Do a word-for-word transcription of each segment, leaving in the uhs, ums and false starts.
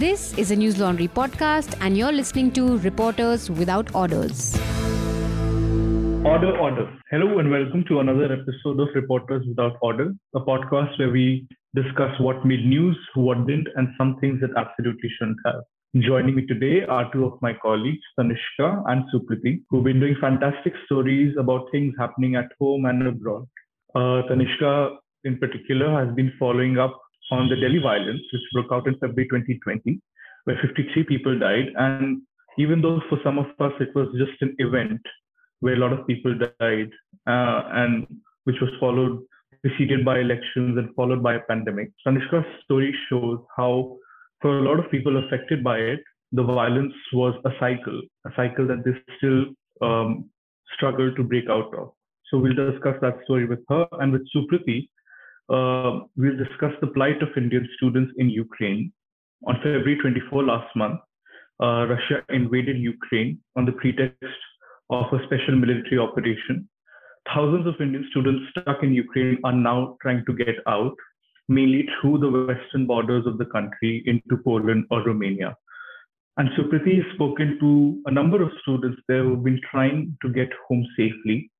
This is a News Laundry podcast and you're listening to Reporters Without Orders. Order, order. Hello and welcome to another episode of Reporters Without Order, a podcast where we discuss what made news, what didn't, and some things that absolutely shouldn't have. Joining me today are two of my colleagues, Tanishka and Sukriti, who've been doing fantastic stories about things happening at home and abroad. Uh, Tanishka, in particular, has been following up on the Delhi violence, which broke out in February twenty twenty, where fifty-three people died. And even though for some of us, it was just an event where a lot of people died, uh, and which was followed, preceded by elections and followed by a pandemic. Tanishka's story shows how, for a lot of people affected by it, the violence was a cycle, a cycle that they still um, struggle to break out of. So we'll discuss that story with her. And with Sukriti, uh, we'll discuss the plight of Indian students in Ukraine. On February twenty-fourth last month, uh, Russia invaded Ukraine on the pretext of a special military operation. Thousands of Indian students stuck in Ukraine are now trying to get out, mainly through the western borders of the country into Poland or Romania. And Sukriti has spoken to a number of students there who've been trying to get home safely.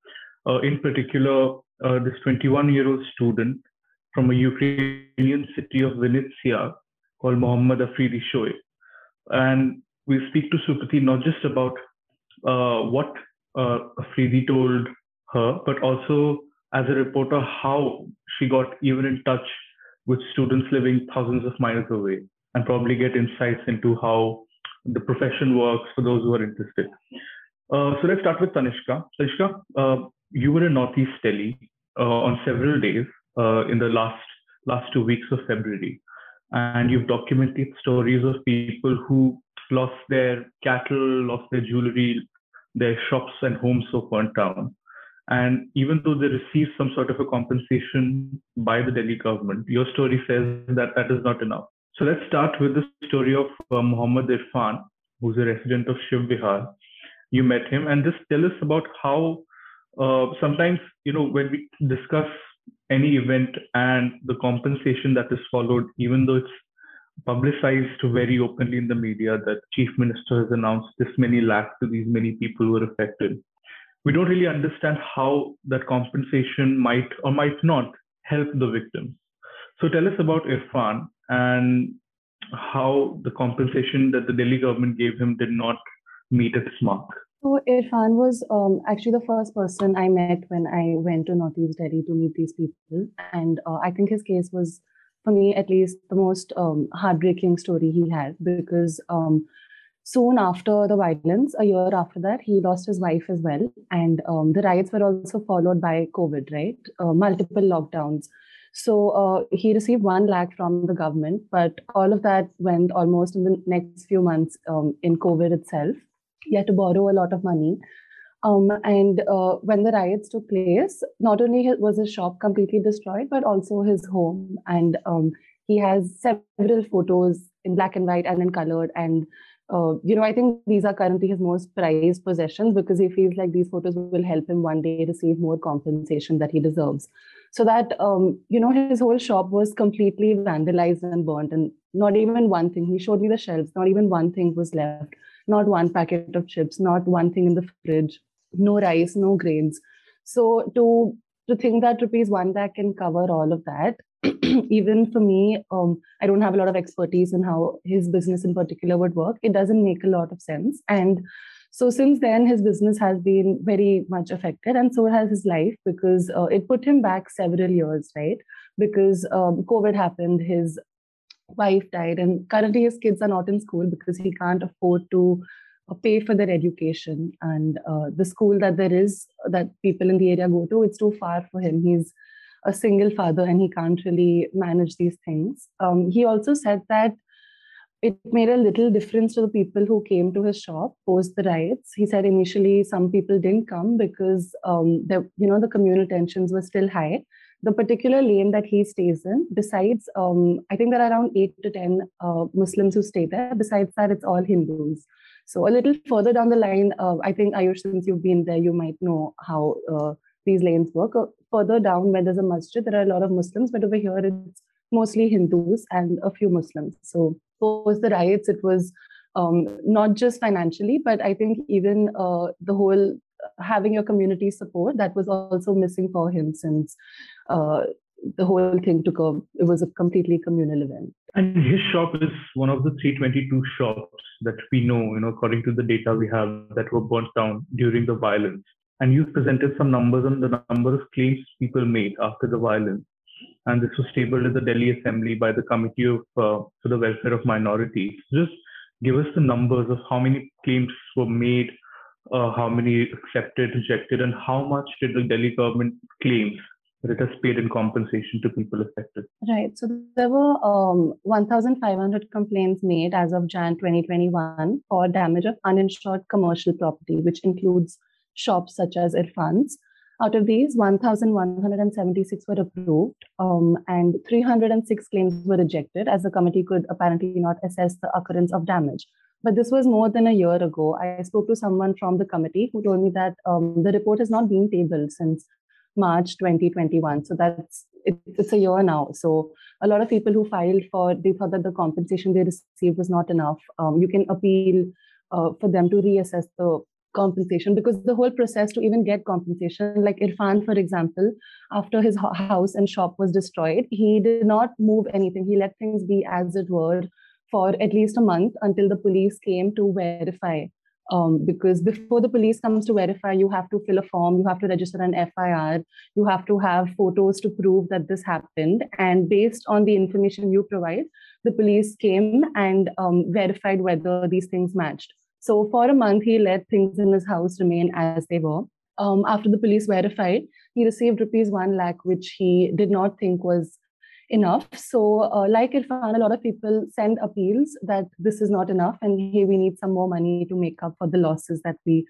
Uh, in particular, uh, this twenty-one-year-old student from a Ukrainian city of Vinnytsia called Mohammed Afridi Shoe. And we speak to Sukriti not just about uh, what uh, Afridi told her, but also as a reporter, how she got even in touch with students living thousands of miles away, and probably get insights into how the profession works for those who are interested. Uh, so let's start with Tanishka. Tanishka, uh, you were in Northeast Delhi uh, on several days uh, in the last last two weeks of February, and you've documented stories of people who lost their cattle, lost their jewelry, their shops and homes were burnt down. And even though they received some sort of a compensation by the Delhi government, your story says that that is not enough. So let's start with the story of uh, Mohammed Irfan, who's a resident of Shiv Vihar. You met him, and just tell us about how uh, sometimes, you know, when we discuss any event and the compensation that is followed, even though it's publicized very openly in the media that Chief Minister has announced this many lakhs to these many people who are affected, we don't really understand how that compensation might or might not help the victims. So tell us about Irfan and how the compensation that the Delhi government gave him did not meet its mark. So Irfan was um, actually the first person I met when I went to Northeast Delhi to meet these people. And uh, I think his case was, for me at least, the most um, heartbreaking story he had, because um, soon after the violence, a year after that, he lost his wife as well. And um, the riots were also followed by COVID, right? Uh, multiple lockdowns. So uh, he received one lakh from the government, but all of that went almost in the next few months um, in COVID itself. He had to borrow a lot of money. Um, and uh, when the riots took place, not only was his shop completely destroyed, but also his home. And um, he has several photos in black and white and in colored, and Uh, you know, I think these are currently his most prized possessions, because he feels like these photos will help him one day receive more compensation that he deserves. So that, um, you know, his whole shop was completely vandalized and burnt, and not even one thing. He showed me the shelves. Not even one thing was left. Not one packet of chips. Not one thing in the fridge. No rice, no grains. So to to think that rupees one lakh can cover all of that, even for me, um, I don't have a lot of expertise in how his business in particular would work. It doesn't make a lot of sense. And so since then, his business has been very much affected, and so has his life, because uh, it put him back several years, right? Because um, COVID happened, his wife died, and currently his kids are not in school because he can't afford to pay for their education. And uh, the school that there is, that people in the area go to, it's too far for him. He's a single father and he can't really manage these things. Um, he also said that it made a little difference to the people who came to his shop post the riots. He said initially some people didn't come because um, the, you know, the communal tensions were still high. The particular lane that he stays in, besides, um, I think there are around eight to ten uh, Muslims who stay there. Besides that, it's all Hindus. So a little further down the line, uh, I think Ayush, since you've been there, you might know how uh, these lanes work. Uh, further down where there's a masjid, there are a lot of Muslims, but over here it's mostly Hindus and a few Muslims. So post the riots, it was um, not just financially, but I think even uh, the whole having your community support, that was also missing for him, since uh, the whole thing took a, it was a completely communal event. And his shop is one of the three hundred twenty-two shops that we know, you know, according to the data we have, that were burnt down during the violence. And you presented some numbers on the number of claims people made after the violence. And this was tabled at the Delhi Assembly by the Committee of uh, for the Welfare of Minorities. Just give us the numbers of how many claims were made, uh, how many accepted, rejected, and how much did the Delhi government claim that it has paid in compensation to people affected? Right. So there were um, one thousand five hundred complaints made as of January twenty twenty-one for damage of uninsured commercial property, which includes shops such as Irfan's. Out of these, one thousand one hundred seventy-six were approved, um, and three hundred six claims were rejected, as the committee could apparently not assess the occurrence of damage. But this was more than a year ago. I spoke to someone from the committee who told me that um, the report has not been tabled since March twenty twenty-one. So that's it, it's a year now. So a lot of people who filed for, they thought that the compensation they received was not enough. Um, you can appeal uh, for them to reassess the compensation, because the whole process to even get compensation, like Irfan, for example, after his house and shop was destroyed, he did not move anything. He let things be as it were for at least a month until the police came to verify. Um, because before the police comes to verify, you have to fill a form, you have to register an F I R, you have to have photos to prove that this happened. And based on the information you provide, the police came and um, verified whether these things matched. So for a month, he let things in his house remain as they were. Um, after the police verified, he received rupees one lakh, which he did not think was enough. So uh, like Irfan, a lot of people send appeals that this is not enough, and hey, we need some more money to make up for the losses that we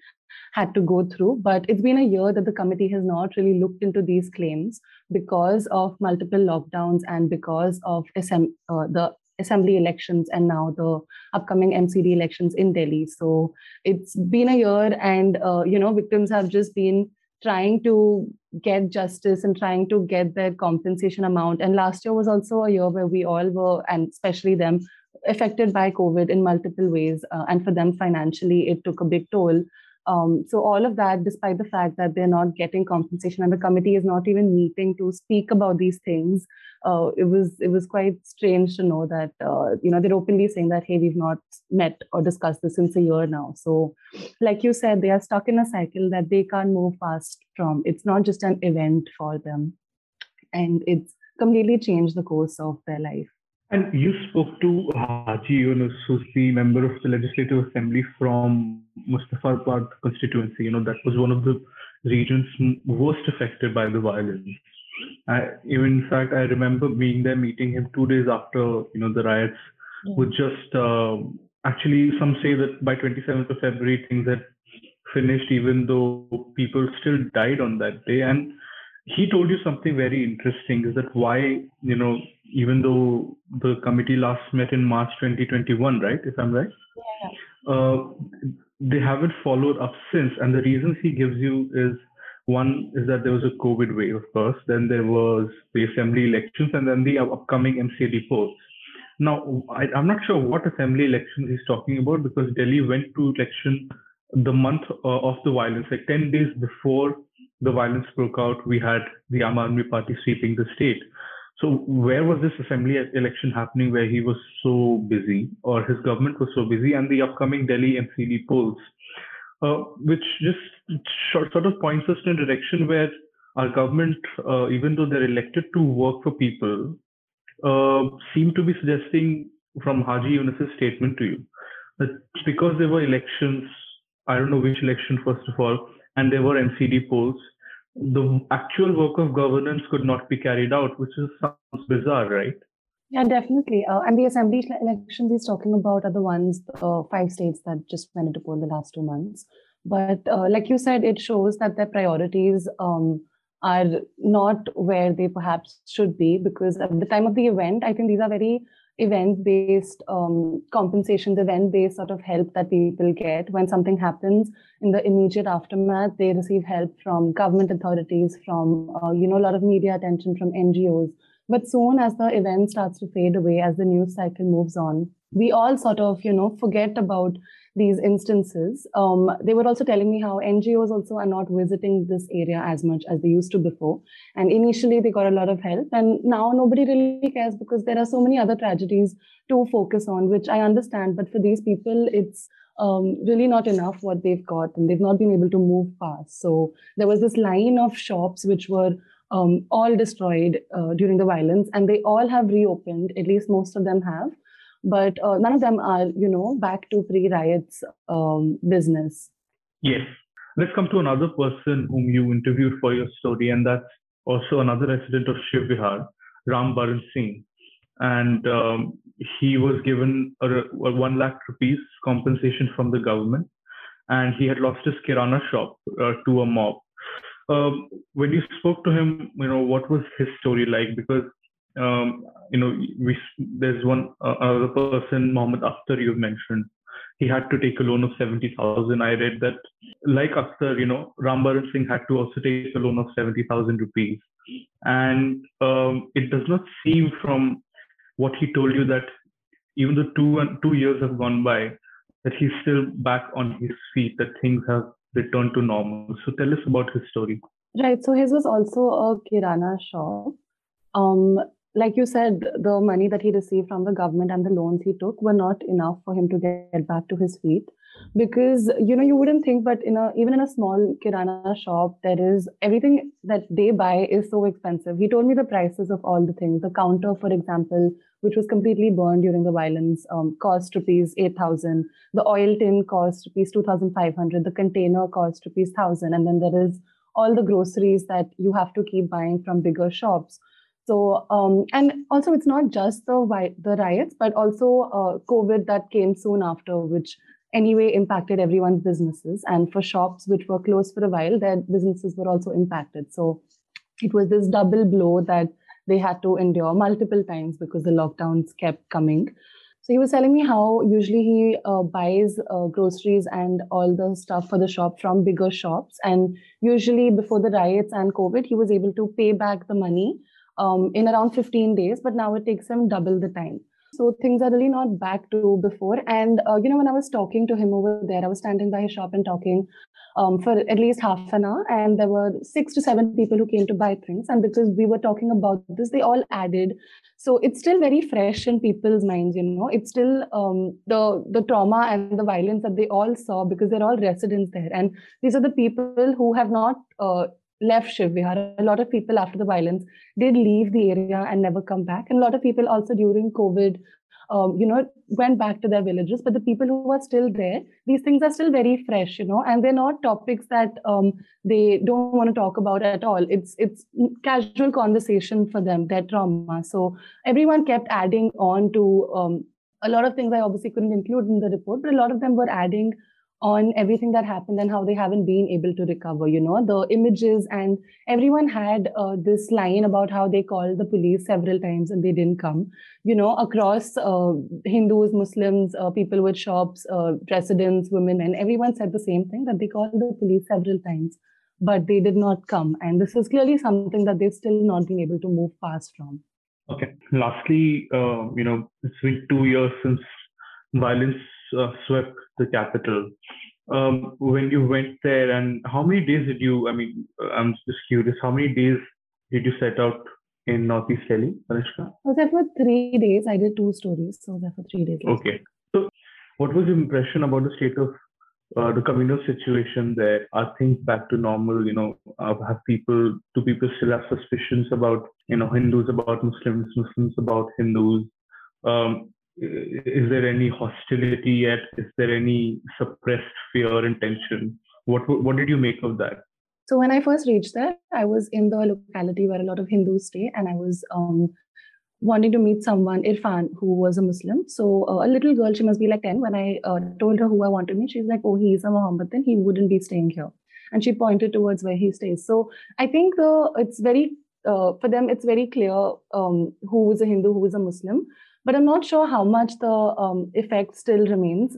had to go through. But it's been a year that the committee has not really looked into these claims because of multiple lockdowns and because of SM, uh, the Assembly elections and now the upcoming M C D elections in Delhi. So it's been a year, and uh, you know, victims have just been trying to get justice and trying to get their compensation amount. And last year was also a year where we all were, and especially them, affected by COVID in multiple ways. Uh, and for them financially, it took a big toll. Um, so all of that, despite the fact that they're not getting compensation and the committee is not even meeting to speak about these things, uh, it was it was quite strange to know that, uh, you know, they're openly saying that, hey, we've not met or discussed this since a year now. So like you said, they are stuck in a cycle that they can't move past from. It's not just an event for them, and it's completely changed the course of their life. And you spoke to Haji Yunus, who's the member of the Legislative Assembly from Mustafabad constituency. You know, that was one of the regions worst affected by the violence. I, even in fact, I remember being there, meeting him two days after, you know, the riots yeah. were just, uh, actually some say that by twenty-seventh of February, things had finished, even though people still died on that day. And he told you something very interesting, is that why, you know, even though the committee last met in March twenty twenty-one, right, if I'm right, yeah. uh, they haven't followed up since. And the reasons he gives you is, one is that there was a COVID wave, of course, then there was the assembly elections, and then the upcoming M C D polls. Now, I, I'm not sure what assembly elections he's talking about, because Delhi went to election the month uh, of the violence, like ten days before the violence broke out, we had the Aam Aadmi Party sweeping the state. So where was this assembly election happening where he was so busy, or his government was so busy, and the upcoming Delhi M C D polls, uh, which just short, sort of points us in a direction where our government, uh, even though they're elected to work for people, uh, seem to be suggesting from Haji Yunus's statement to you that because there were elections, I don't know which election first of all, and there were M C D polls, the actual work of governance could not be carried out, which is, sounds bizarre, right? Yeah, definitely. Uh, and the assembly elections he's talking about are the ones, uh, five states that just went into poll the last two months. But uh, like you said, it shows that their priorities um, are not where they perhaps should be, because at the time of the event, I think these are very event-based um, compensation, the event-based sort of help that people get. When something happens in the immediate aftermath, they receive help from government authorities, from, uh, you know, a lot of media attention, from N G Os. But soon as the event starts to fade away, as the news cycle moves on, we all sort of, you know, forget about these instances. Um, they were also telling me how N G Os also are not visiting this area as much as they used to before. And initially they got a lot of help, and now nobody really cares because there are so many other tragedies to focus on, which I understand. But for these people, it's um, really not enough what they've got, and they've not been able to move past. So there was this line of shops which were um, all destroyed uh, during the violence, and they all have reopened, at least most of them have. But uh, none of them are, you know, back to pre-riots um, business. Yes. Let's come to another person whom you interviewed for your story, and that's also another resident of Shiv Vihar, Ram Baran Singh. And um, he was given a, a one lakh rupees compensation from the government, and he had lost his kirana shop uh, to a mob. Um, when you spoke to him, you know, what was his story like? Because Um, you know, we, there's one uh, other person, Mohammed Akhtar, you've mentioned. He had to take a loan of seventy thousand. I read that, like Akhtar, you know, Ram Baran Singh had to also take a loan of seventy thousand rupees. And um, it does not seem from what he told you that even though two, and two years have gone by, that he's still back on his feet, that things have returned to normal. So tell us about his story. Right. So his was also a kirana shop. Um, Like you said, the money that he received from the government and the loans he took were not enough for him to get back to his feet, because, you know, you wouldn't think, but in a, even in a small kirana shop, there is everything that they buy is so expensive. He told me the prices of all the things. The counter, for example, which was completely burned during the violence, um, cost rupees eight thousand. The oil tin cost rupees two thousand five hundred. The container cost rupees one thousand. And then there is all the groceries that you have to keep buying from bigger shops. So, um, and also it's not just the, the riots, but also uh, COVID that came soon after, which anyway impacted everyone's businesses. And for shops which were closed for a while, their businesses were also impacted. So it was this double blow that they had to endure multiple times because the lockdowns kept coming. So he was telling me how usually he uh, buys uh, groceries and all the stuff for the shop from bigger shops. And usually before the riots and COVID, he was able to pay back the money Um, in around fifteen days, but now it takes him double the time. So things are really not back to before. And, uh, you know, when I was talking to him over there, I was standing by his shop and talking um, for at least half an hour. And there were six to seven people who came to buy things. And because we were talking about this, they all added. So it's still very fresh in people's minds, you know. It's still um, the, the trauma and the violence that they all saw, because they're all residents there. And these are the people who have not... Uh, left Shiv Vihar. A lot of people after the violence did leave the area and never come back. And a lot of people also during COVID, um, you know, went back to their villages. But the people who are still there, these things are still very fresh, you know, and they're not topics that um, they don't want to talk about at all. It's, it's casual conversation for them, their trauma. So everyone kept adding on to um, a lot of things I obviously couldn't include in the report, but a lot of them were adding on everything that happened and how they haven't been able to recover, you know, the images. And everyone had uh, this line about how they called the police several times and they didn't come, you know, across uh, Hindus, Muslims, uh, people with shops, uh, residents, women, and everyone said the same thing, that they called the police several times, but they did not come. And this is clearly something that they've still not been able to move past from. Okay. Lastly, uh, you know, it's been two years since violence Uh, swept the capital. Um, when you went there, and how many days did you, I mean, I'm just curious, how many days did you set out in Northeast Delhi, Anushka? I was there for three days. I did two stories, so I was there for three days. Okay. So what was your impression about the state of uh, the communal situation there? Are things back to normal? You know, have people, do people still have suspicions about, you know, Hindus, about Muslims, Muslims about Hindus? Um, Is there any hostility yet? Is there any suppressed fear and tension? What what did you make of that? So when I first reached there, I was in the locality where a lot of Hindus stay, and I was um, wanting to meet someone, Irfan, who was a Muslim. So uh, a little girl, she must be like ten. When I uh, told her who I wanted to meet, she's like, "Oh, he's a Mohammedan. He wouldn't be staying here." And she pointed towards where he stays. So I think the it's very uh, for them, it's very clear um, who is a Hindu, who is a Muslim. But I'm not sure how much the um, effect still remains.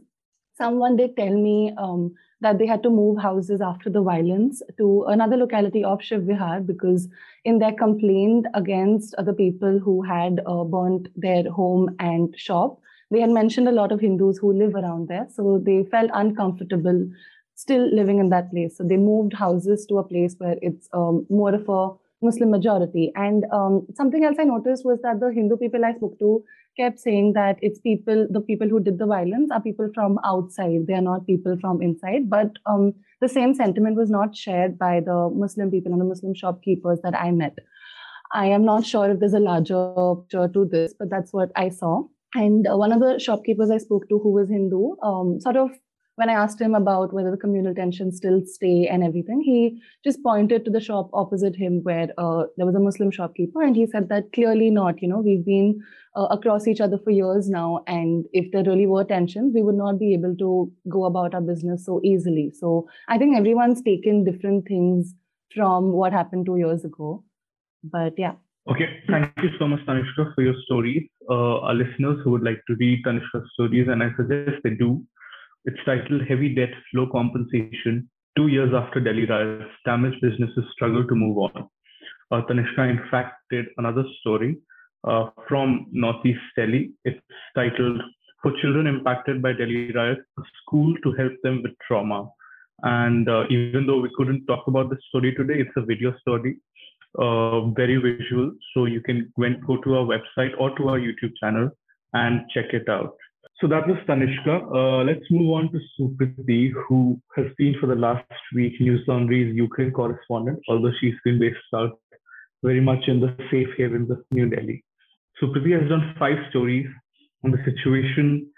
Someone did tell me um, that they had to move houses after the violence to another locality of Shiv Vihar, because in their complaint against the people who had uh, burnt their home and shop, they had mentioned a lot of Hindus who live around there. So they felt uncomfortable still living in that place. So they moved houses to a place where it's um, more of a Muslim majority. And um, something else I noticed was that the Hindu people I spoke to kept saying that it's people, the people who did the violence are people from outside. They are not people from inside. But um, the same sentiment was not shared by the Muslim people and the Muslim shopkeepers that I met. I am not sure if there's a larger picture to this, but that's what I saw. And uh, one of the shopkeepers I spoke to who was Hindu, um, sort of when I asked him about whether the communal tensions still stay and everything, he just pointed to the shop opposite him where uh, there was a Muslim shopkeeper. And he said that clearly not, you know, we've been uh, across each other for years now. And if there really were tensions, we would not be able to go about our business so easily. So I think everyone's taken different things from what happened two years ago. But yeah. Okay, thank you so much, Tanishka, for your stories. Uh, our listeners who would like to read Tanishka's stories, and I suggest they do. It's titled Heavy Debt, Low Compensation, Two Years After Delhi Riots, Damaged Businesses Struggle to Move On. Uh, Tanishka, in fact, did another story uh, from Northeast Delhi. It's titled For Children Impacted by Delhi Riots, A School to Help Them with Trauma. And uh, even though we couldn't talk about the story today, it's a video story, uh, very visual. So you can go, and go to our website or to our YouTube channel and check it out. So that was Tanishka. Uh, let's move on to Sukriti, who has been for the last week News Laundry's Ukraine correspondent, although she's been based out very much in the safe havens of New Delhi. Sukriti has done five stories on the situation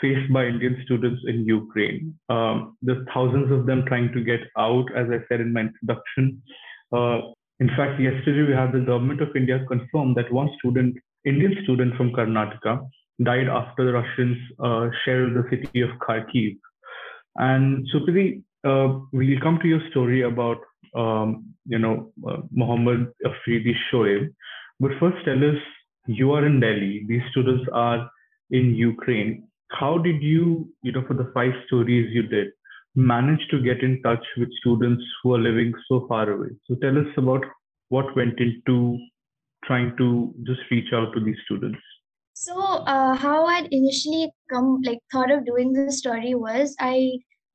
faced by Indian students in Ukraine. Um, there's thousands of them trying to get out, as I said in my introduction. Uh, in fact, yesterday we had the government of India confirm that one student, Indian student from Karnataka, died after the Russians uh, shelled the city of Kharkiv. And Sukriti, uh, we'll come to your story about, um, you know, uh, Mohammed Afridi Shoaib. But first, tell us, you are in Delhi. These students are in Ukraine. How did you, you know, for the five stories you did, manage to get in touch with students who are living so far away? So tell us about what went into trying to just reach out to these students. So uh, how I'd initially come, like thought of doing this story was I,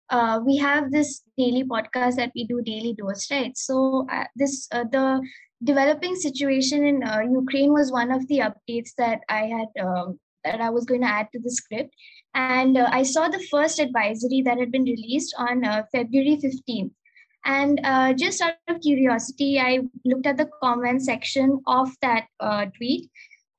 uh, we have this daily podcast that we do daily dose, right? So uh, this, uh, the developing situation in uh, Ukraine was one of the updates that I had, um, that I was going to add to the script. And uh, I saw the first advisory that had been released on uh, February fifteenth. And uh, just out of curiosity, I looked at the comment section of that uh, tweet.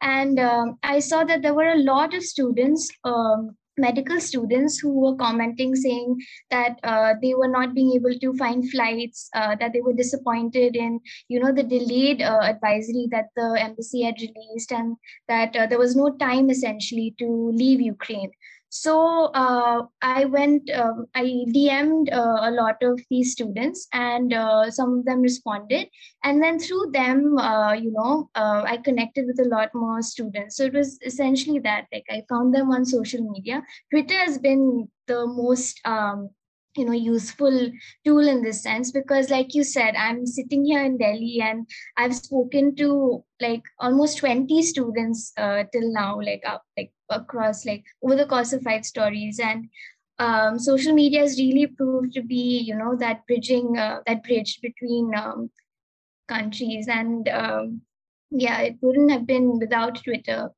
And um, I saw that there were a lot of students, um, medical students, who were commenting saying that uh, they were not being able to find flights, uh, that they were disappointed in, you know, the delayed uh, advisory that the embassy had released, and that uh, there was no time essentially to leave Ukraine. So uh, I went, um, I D M'd uh, a lot of these students, and uh, some of them responded. And then through them, uh, you know, uh, I connected with a lot more students. So it was essentially that, like, I found them on social media. Twitter has been the most, um, you know, useful tool in this sense, because like you said, I'm sitting here in Delhi and I've spoken to like almost twenty students uh, till now, like up, like across, like over the course of five stories. And um, social media has really proved to be, you know, that bridging, uh, that bridge between um, countries. And um, yeah, it wouldn't have been without Twitter.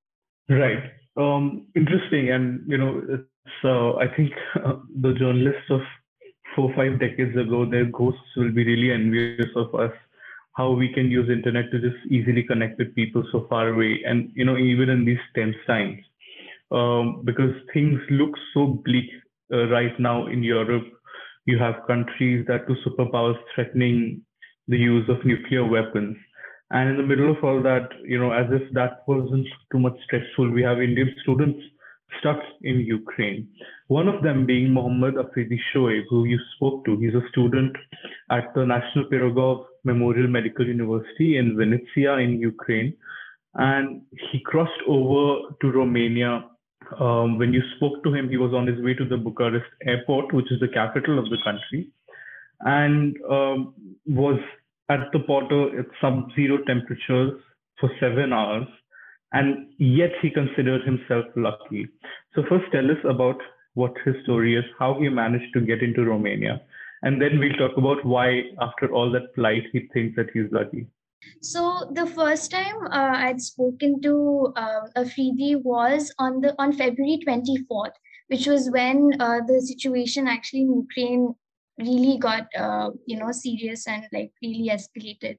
Right. Um, interesting. And, you know, so I think uh, the journalists of four, five decades ago, their ghosts will be really envious of us, how we can use internet to just easily connect with people so far away. And, you know, even in these tense times, um, because things look so bleak uh, right now in Europe. You have countries that two superpowers threatening the use of nuclear weapons. And in the middle of all that, you know, as if that wasn't too much stressful, we have Indian students stuck in Ukraine. One of them being Mohammed Afridi Shoaib, who you spoke to. He's a student at the National Pyrogov Memorial Medical University in Vinnytsia in Ukraine. And he crossed over to Romania. Um, when you spoke to him, he was on his way to the Bucharest airport, which is the capital of the country, and um, was at the border at sub-zero temperatures for seven hours. and yet he considers himself lucky. So first tell us about what his story is, how he managed to get into Romania, and then we'll talk about why, after all that plight, he thinks that he's lucky. So the first time uh, I'd spoken to uh, Afridi was on the on February twenty-fourth, which was when uh, the situation actually in Ukraine really got uh, you know serious and like really escalated.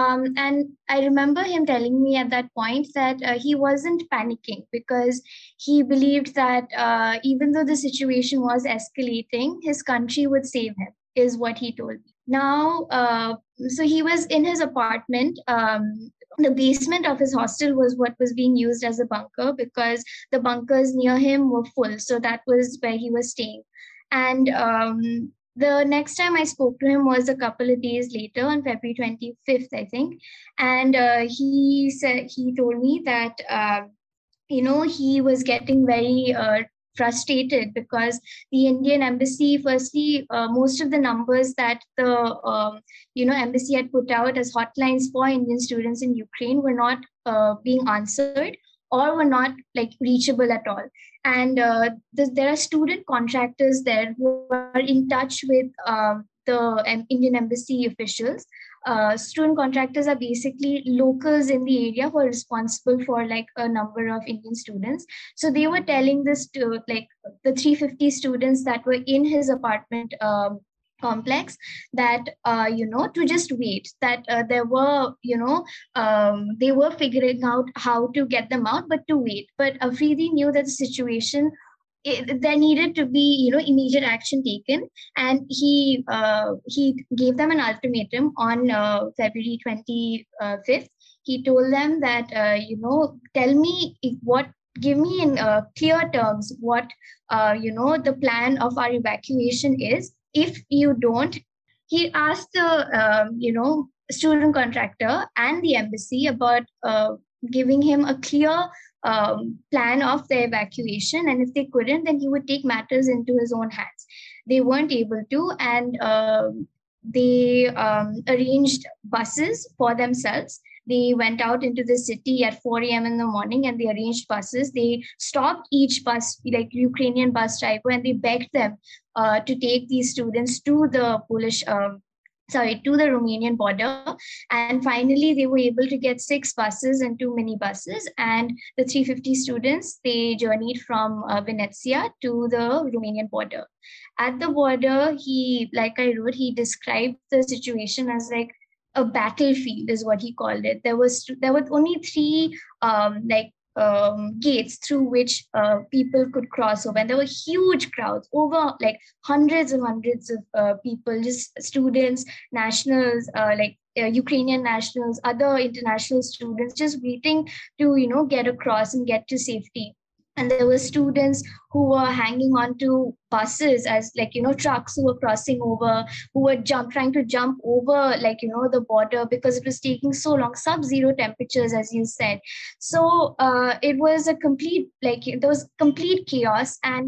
Um, and I remember him telling me at that point that uh, he wasn't panicking because he believed that uh, even though the situation was escalating, his country would save him, is what he told me. Now, uh, so he was in his apartment. Um, the basement of his hostel was what was being used as a bunker because the bunkers near him were full. So that was where he was staying. And um, the next time I spoke to him was a couple of days later on February twenty-fifth, I think. And uh, he said, he told me that, uh, you know, he was getting very uh, frustrated because the Indian embassy, firstly, uh, most of the numbers that the um, you know embassy had put out as hotlines for Indian students in Ukraine were not uh, being answered or were not like reachable at all. And uh, th- there are student contractors there who are in touch with uh, the um, Indian embassy officials. Uh, student contractors are basically locals in the area who are responsible for like a number of Indian students. So they were telling this to like the three hundred fifty students that were in his apartment um, complex that, uh, you know, to just wait, that uh, there were, you know, um, they were figuring out how to get them out, but to wait. But Afridi knew that the situation, It, there needed to be, you know, immediate action taken, and he uh, he gave them an ultimatum on uh, February twenty-fifth. He told them that uh, you know, tell me if what, give me in uh, clear terms what uh, you know the plan of our evacuation is. If you don't, he asked the uh, you know student contractor and the embassy about uh, giving him a clear Um, plan of their evacuation, and if they couldn't, then he would take matters into his own hands. They weren't able to, and uh, they um, arranged buses for themselves. They went out into the city at four a.m. in the morning, and they arranged buses. They stopped each bus, like Ukrainian bus driver, and they begged them uh, to take these students to the Polish um, sorry, to the Romanian border. And finally, they were able to get six buses and two minibuses. And the three hundred fifty students, they journeyed from uh, Vinnytsia to the Romanian border. At the border, he, like I wrote, he described the situation as like a battlefield is what he called it. There was there were only three um, like Um, gates through which uh, people could cross over, and there were huge crowds, over like hundreds and hundreds of uh, people, just students, nationals, uh, like uh, Ukrainian nationals, other international students, just waiting to you know get across and get to safety. And there were students who were hanging on to buses as like, you know, trucks who were crossing over, who were jump, trying to jump over, like, you know, the border because it was taking so long, sub-zero temperatures, as you said. So uh, it was a complete, like, there was complete chaos. And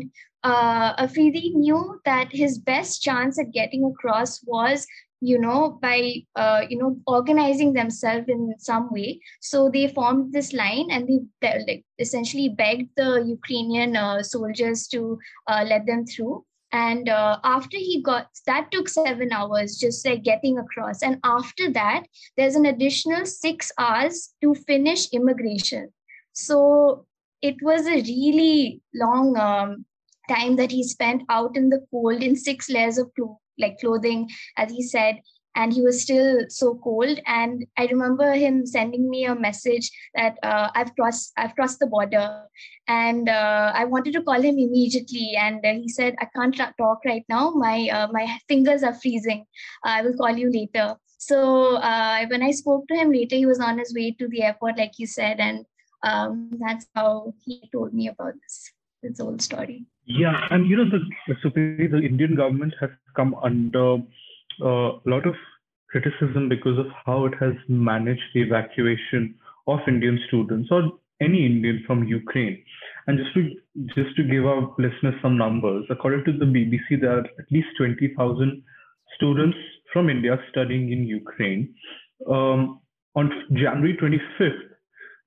uh, Afridi knew that his best chance at getting across was, you know, by, uh, you know, organizing themselves in some way. So they formed this line, and they, they like, essentially begged the Ukrainian uh, soldiers to uh, let them through. And uh, after he got, that took seven hours, just like getting across. And after that, there's an additional six hours to finish immigration. So it was a really long um, time that he spent out in the cold in six layers of clothes. like clothing, as he said, and he was still so cold. And I remember him sending me a message that uh, I've crossed I've crossed the border, and uh, I wanted to call him immediately. And uh, he said, I can't tra- talk right now. My uh, my fingers are freezing. Uh, I will call you later. So uh, when I spoke to him later, he was on his way to the airport, like you said. And um, that's how he told me about this, this whole story. Yeah, and you know, the, so the Indian government has come under uh, a lot of criticism because of how it has managed the evacuation of Indian students or any Indian from Ukraine. And just to just to give our listeners some numbers, according to the B B C, there are at least twenty thousand students from India studying in Ukraine. Um, on January twenty-fifth,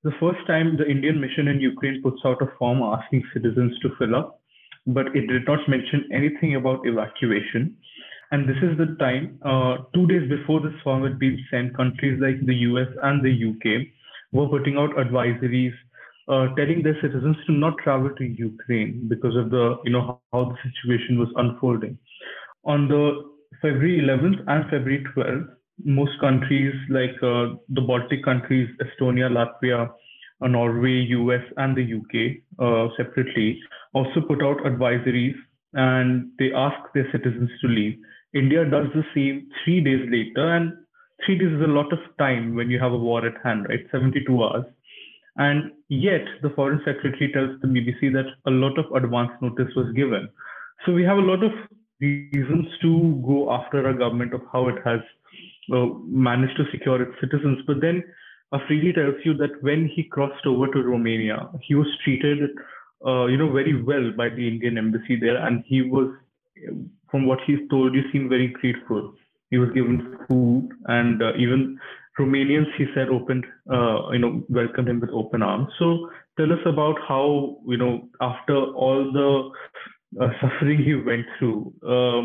the first time the Indian mission in Ukraine puts out a form asking citizens to fill up, but it did not mention anything about evacuation. And this is the time, uh, two days before this form had been sent, countries like the U S and the U K were putting out advisories uh, telling their citizens to not travel to Ukraine because of the, you know, how the situation was unfolding. On the February eleventh and February twelfth, most countries like uh, the Baltic countries, Estonia, Latvia, Norway, U S, and the U K uh, separately also put out advisories and they ask their citizens to leave. India does the same three days later, and three days is a lot of time when you have a war at hand, right? seventy-two hours. And yet the Foreign Secretary tells the B B C that a lot of advance notice was given. So we have a lot of reasons to go after a government of how it has uh, managed to secure its citizens. But then Afridi tells you that when he crossed over to Romania, he was treated uh, you know, very well by the Indian embassy there. And he was, from what he's told, you seemed very grateful. He was given food, and uh, even Romanians, he said, opened, uh, you know, welcomed him with open arms. So tell us about how, you know, after all the Uh, suffering he went through, um,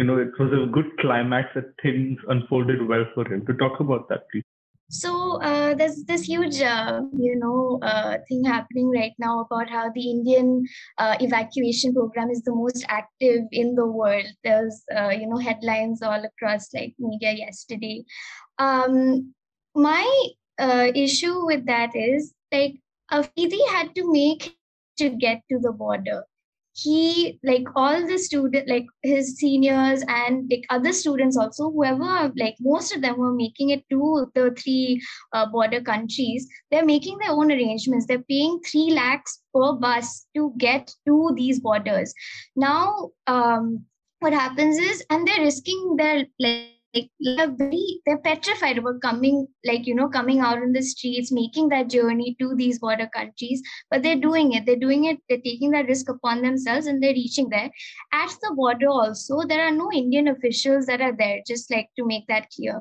you know, it was a good climax that things unfolded well for him. To talk about that, please. So uh, there's this huge, uh, you know, uh, thing happening right now about how the Indian uh, evacuation program is the most active in the world. There's, uh, you know, headlines all across like media yesterday. Um, my uh, issue with that is like Afridi had to make to get to the border. He, like all the student, like his seniors and like other students also, whoever, like most of them were making it to the three uh, border countries, they're making their own arrangements. They're paying three lakhs per bus to get to these borders. Now, um, what happens is, and they're risking their like, Like they're, very, they're petrified about coming, like, you know, coming out in the streets, making that journey to these border countries, but they're doing it. They're doing it. They're taking that risk upon themselves and they're reaching there. At the border also, there are no Indian officials that are there, just like to make that clear.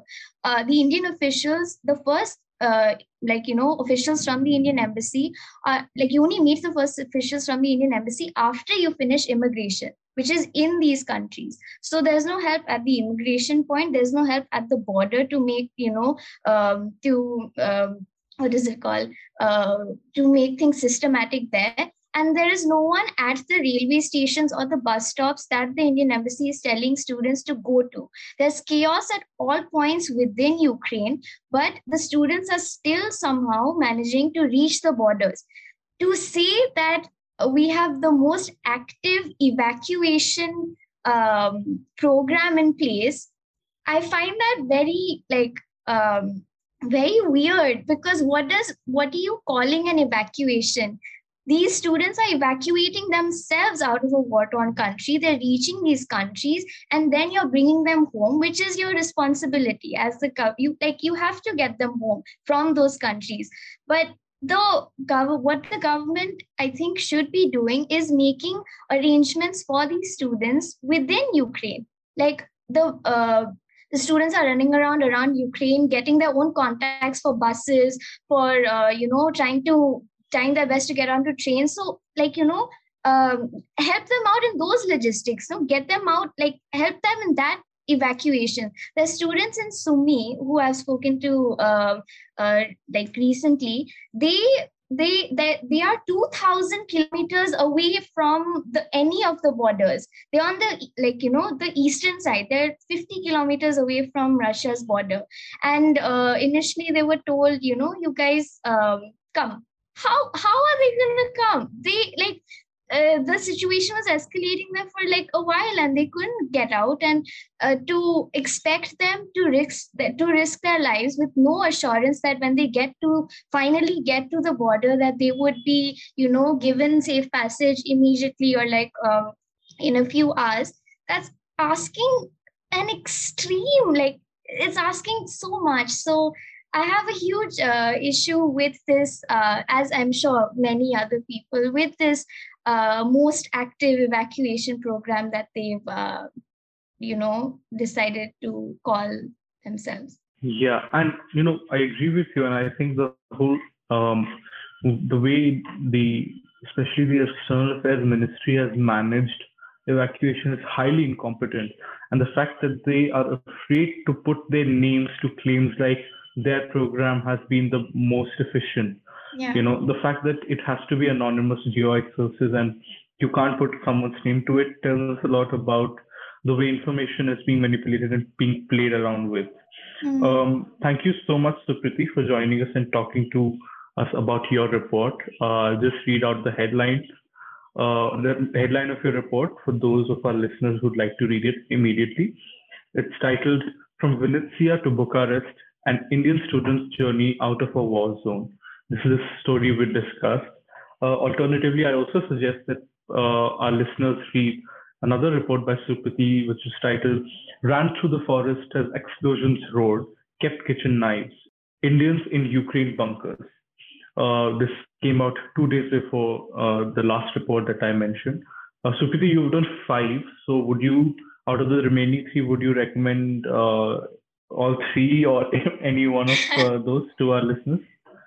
Uh, the Indian officials, the first, uh, like, you know, officials from the Indian embassy, uh, like you only meet the first officials from the Indian embassy after you finish immigration, which is in these countries. So there's no help at the immigration point. There's no help at the border to make, you know, um, to, um, what is it called? Uh, to make things systematic there. And there is no one at the railway stations or the bus stops that the Indian embassy is telling students to go to. There's chaos at all points within Ukraine, but the students are still somehow managing to reach the borders. To say that we have the most active evacuation um, program in place, I find that very, like, um, very weird, because what does, what are you calling an evacuation? These students are evacuating themselves out of a war-torn country. They're reaching these countries, and then you're bringing them home, which is your responsibility as the government. Like, you have to get them home from those countries. But Though what the government, I think, should be doing is making arrangements for these students within Ukraine. Like the, uh, the students are running around around Ukraine, getting their own contacts for buses, for, uh, you know, trying to, trying their best to get onto trains. So like, you know, um, help them out in those logistics, so get them out, like help them in that evacuation. The students in Sumy who I've spoken to uh, uh, like recently, they they they they are two thousand kilometers away from the any of the borders. They're on the, like, you know, the eastern side. They're fifty kilometers away from Russia's border. And uh, initially they were told, you know, you guys um, come. How how are they gonna come? They like. Uh, the situation was escalating there for like a while, and they couldn't get out. And uh, to expect them to risk th- to risk their lives with no assurance that when they get to finally get to the border, that they would be, you know, given safe passage immediately or like um, in a few hours. That's asking an extreme. Like, it's asking so much. So I have a huge uh, issue with this, uh, as I'm sure many other people, with this uh, most active evacuation program that they've, uh, you know, decided to call themselves. Yeah, and, you know, I agree with you. And I think the whole um, the way the, especially the External Affairs Ministry has managed evacuation is highly incompetent. And the fact that they are afraid to put their names to claims like their program has been the most efficient. Yeah. You know, the fact that it has to be anonymous GeoIQ sources and you can't put someone's name to it tells us a lot about the way information is being manipulated and being played around with. Mm. Um, thank you so much, Supriti, for joining us and talking to us about your report. Uh, just read out the headlines. Uh, the headline of your report for those of our listeners who'd like to read it immediately. It's titled, From Vinnytsia to Bucharest, an Indian Student's Journey Out of a War Zone. This is a story we discussed. Uh, alternatively, I also suggest that uh, our listeners read another report by Supriti, which is titled, Ran Through the Forest as Explosions Roared, Kept Kitchen Knives, Indians in Ukraine Bunkers. Uh, this came out two days before uh, the last report that I mentioned. Uh, Supriti, you've done five. So would you, out of the remaining three, would you recommend uh, all three or any one of uh, those to our listeners?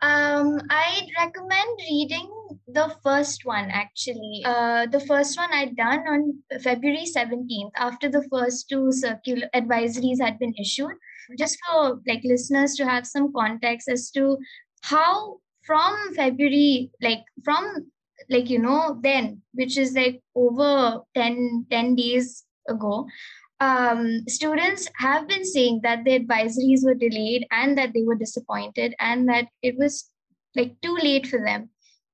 Um, I'd recommend reading the first one, actually. Uh, the first one I'd done on February seventeenth, after the first two circular advisories had been issued, just for like listeners to have some context as to how from February, like from, like, you know, then, which is like over ten, ten days ago, um, students have been saying that the advisories were delayed and that they were disappointed and that it was like too late for them.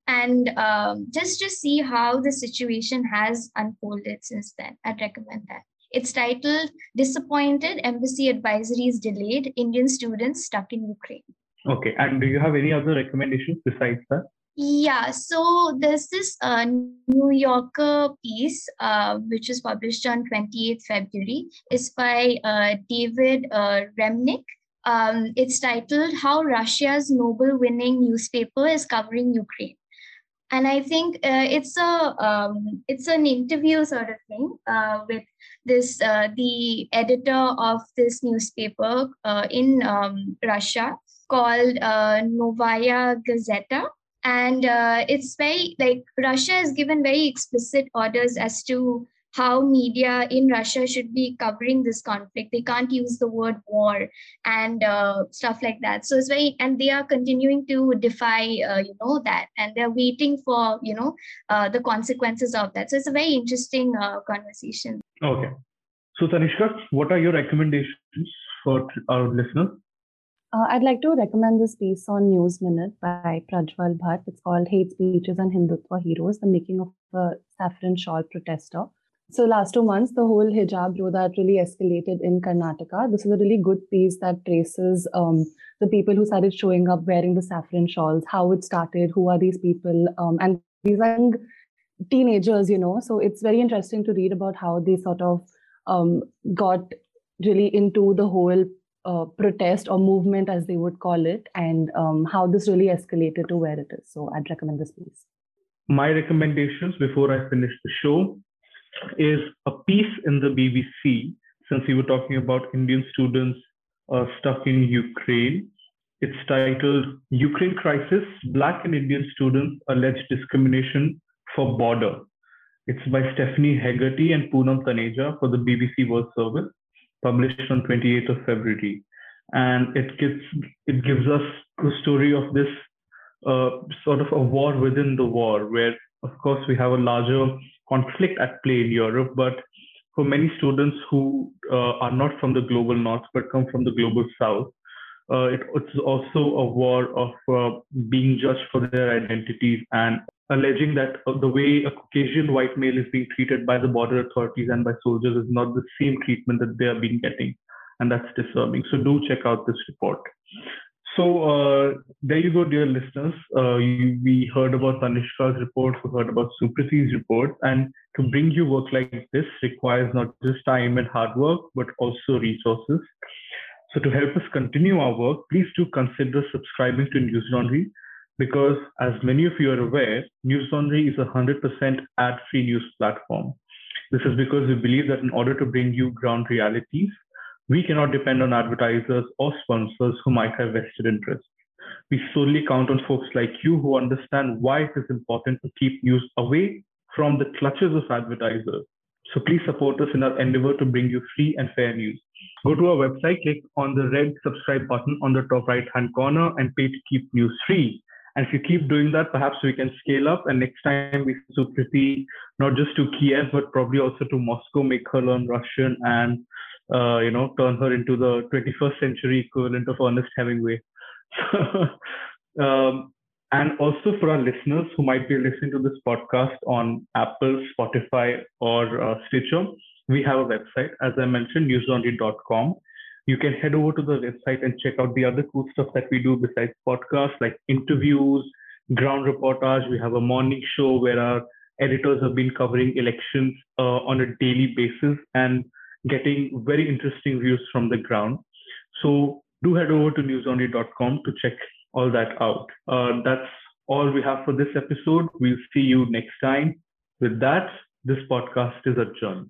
And um, just to see how the situation has unfolded since then, I'd recommend that. It's titled, Disappointed Embassy Advisories Delayed, Indian Students Stuck in Ukraine. Okay, and do you have any other recommendations besides that? Yeah, so there's this uh, New Yorker piece, uh, which was published on the twenty-eighth of February. It's by uh, David uh, Remnick. Um, it's titled, How Russia's Nobel-winning newspaper is covering Ukraine. And I think uh, it's a um, it's an interview sort of thing uh, with this uh, the editor of this newspaper uh, in um, Russia, called uh, Novaya Gazeta. And uh, it's very, like, Russia has given very explicit orders as to how media in Russia should be covering this conflict. They can't use the word war and uh, stuff like that. So it's very, and they are continuing to defy, uh, you know, that. And they're waiting for, you know, uh, the consequences of that. So it's a very interesting uh, conversation. Okay. So Tanishka, what are your recommendations for our listeners? Uh, I'd like to recommend this piece on News Minute by Prajwal Bhatt. It's called Hate Speeches and Hindutva Heroes, The Making of a Saffron Shawl Protester. So last two months, the whole hijab roadmap really escalated in Karnataka. This is a really good piece that traces um, the people who started showing up wearing the saffron shawls, how it started, who are these people, um, and these are young teenagers, you know. So it's very interesting to read about how they sort of um, got really into the whole Uh, protest or movement, as they would call it, and um, how this really escalated to where it is. So I'd recommend this piece. My recommendations before I finish the show is a piece in the B B C, since we were talking about Indian students uh, stuck in Ukraine. It's titled, Ukraine Crisis, Black and Indian Students Allege Discrimination for Border. It's by Stephanie Hegarty and Poonam Taneja for the B B C World Service, published on the twenty-eighth of February. And it gives, it gives us the story of this uh, sort of a war within the war, where, of course, we have a larger conflict at play in Europe, but for many students who uh, are not from the global north, but come from the global south, uh, it, it's also a war of uh, being judged for their identities and alleging that the way a Caucasian white male is being treated by the border authorities and by soldiers is not the same treatment that they have been getting. And that's disturbing. So do check out this report. So uh, there you go, dear listeners. Uh, you, we heard about Tanishka's report, we heard about Supriti's report. And to bring you work like this requires not just time and hard work, but also resources. So to help us continue our work, please do consider subscribing to News Laundry, because as many of you are aware, News Laundry is a one hundred percent ad-free news platform. This is because we believe that in order to bring you ground realities, we cannot depend on advertisers or sponsors who might have vested interests. We solely count on folks like you who understand why it is important to keep news away from the clutches of advertisers. So please support us in our endeavor to bring you free and fair news. Go to our website, click on the red subscribe button on the top right-hand corner and pay to keep news free. And if you keep doing that, perhaps we can scale up. And next time we can Sukriti, not just to Kiev, but probably also to Moscow, make her learn Russian and, uh, you know, turn her into the twenty-first century equivalent of Ernest Hemingway. um, and also for our listeners who might be listening to this podcast on Apple, Spotify, or uh, Stitcher, we have a website, as I mentioned, news laundry dot com. You can head over to the website and check out the other cool stuff that we do besides podcasts, like interviews, ground reportage. We have a morning show where our editors have been covering elections uh, on a daily basis and getting very interesting views from the ground. So do head over to news only dot com to check all that out. Uh, that's all we have for this episode. We'll see you next time. With that, this podcast is adjourned.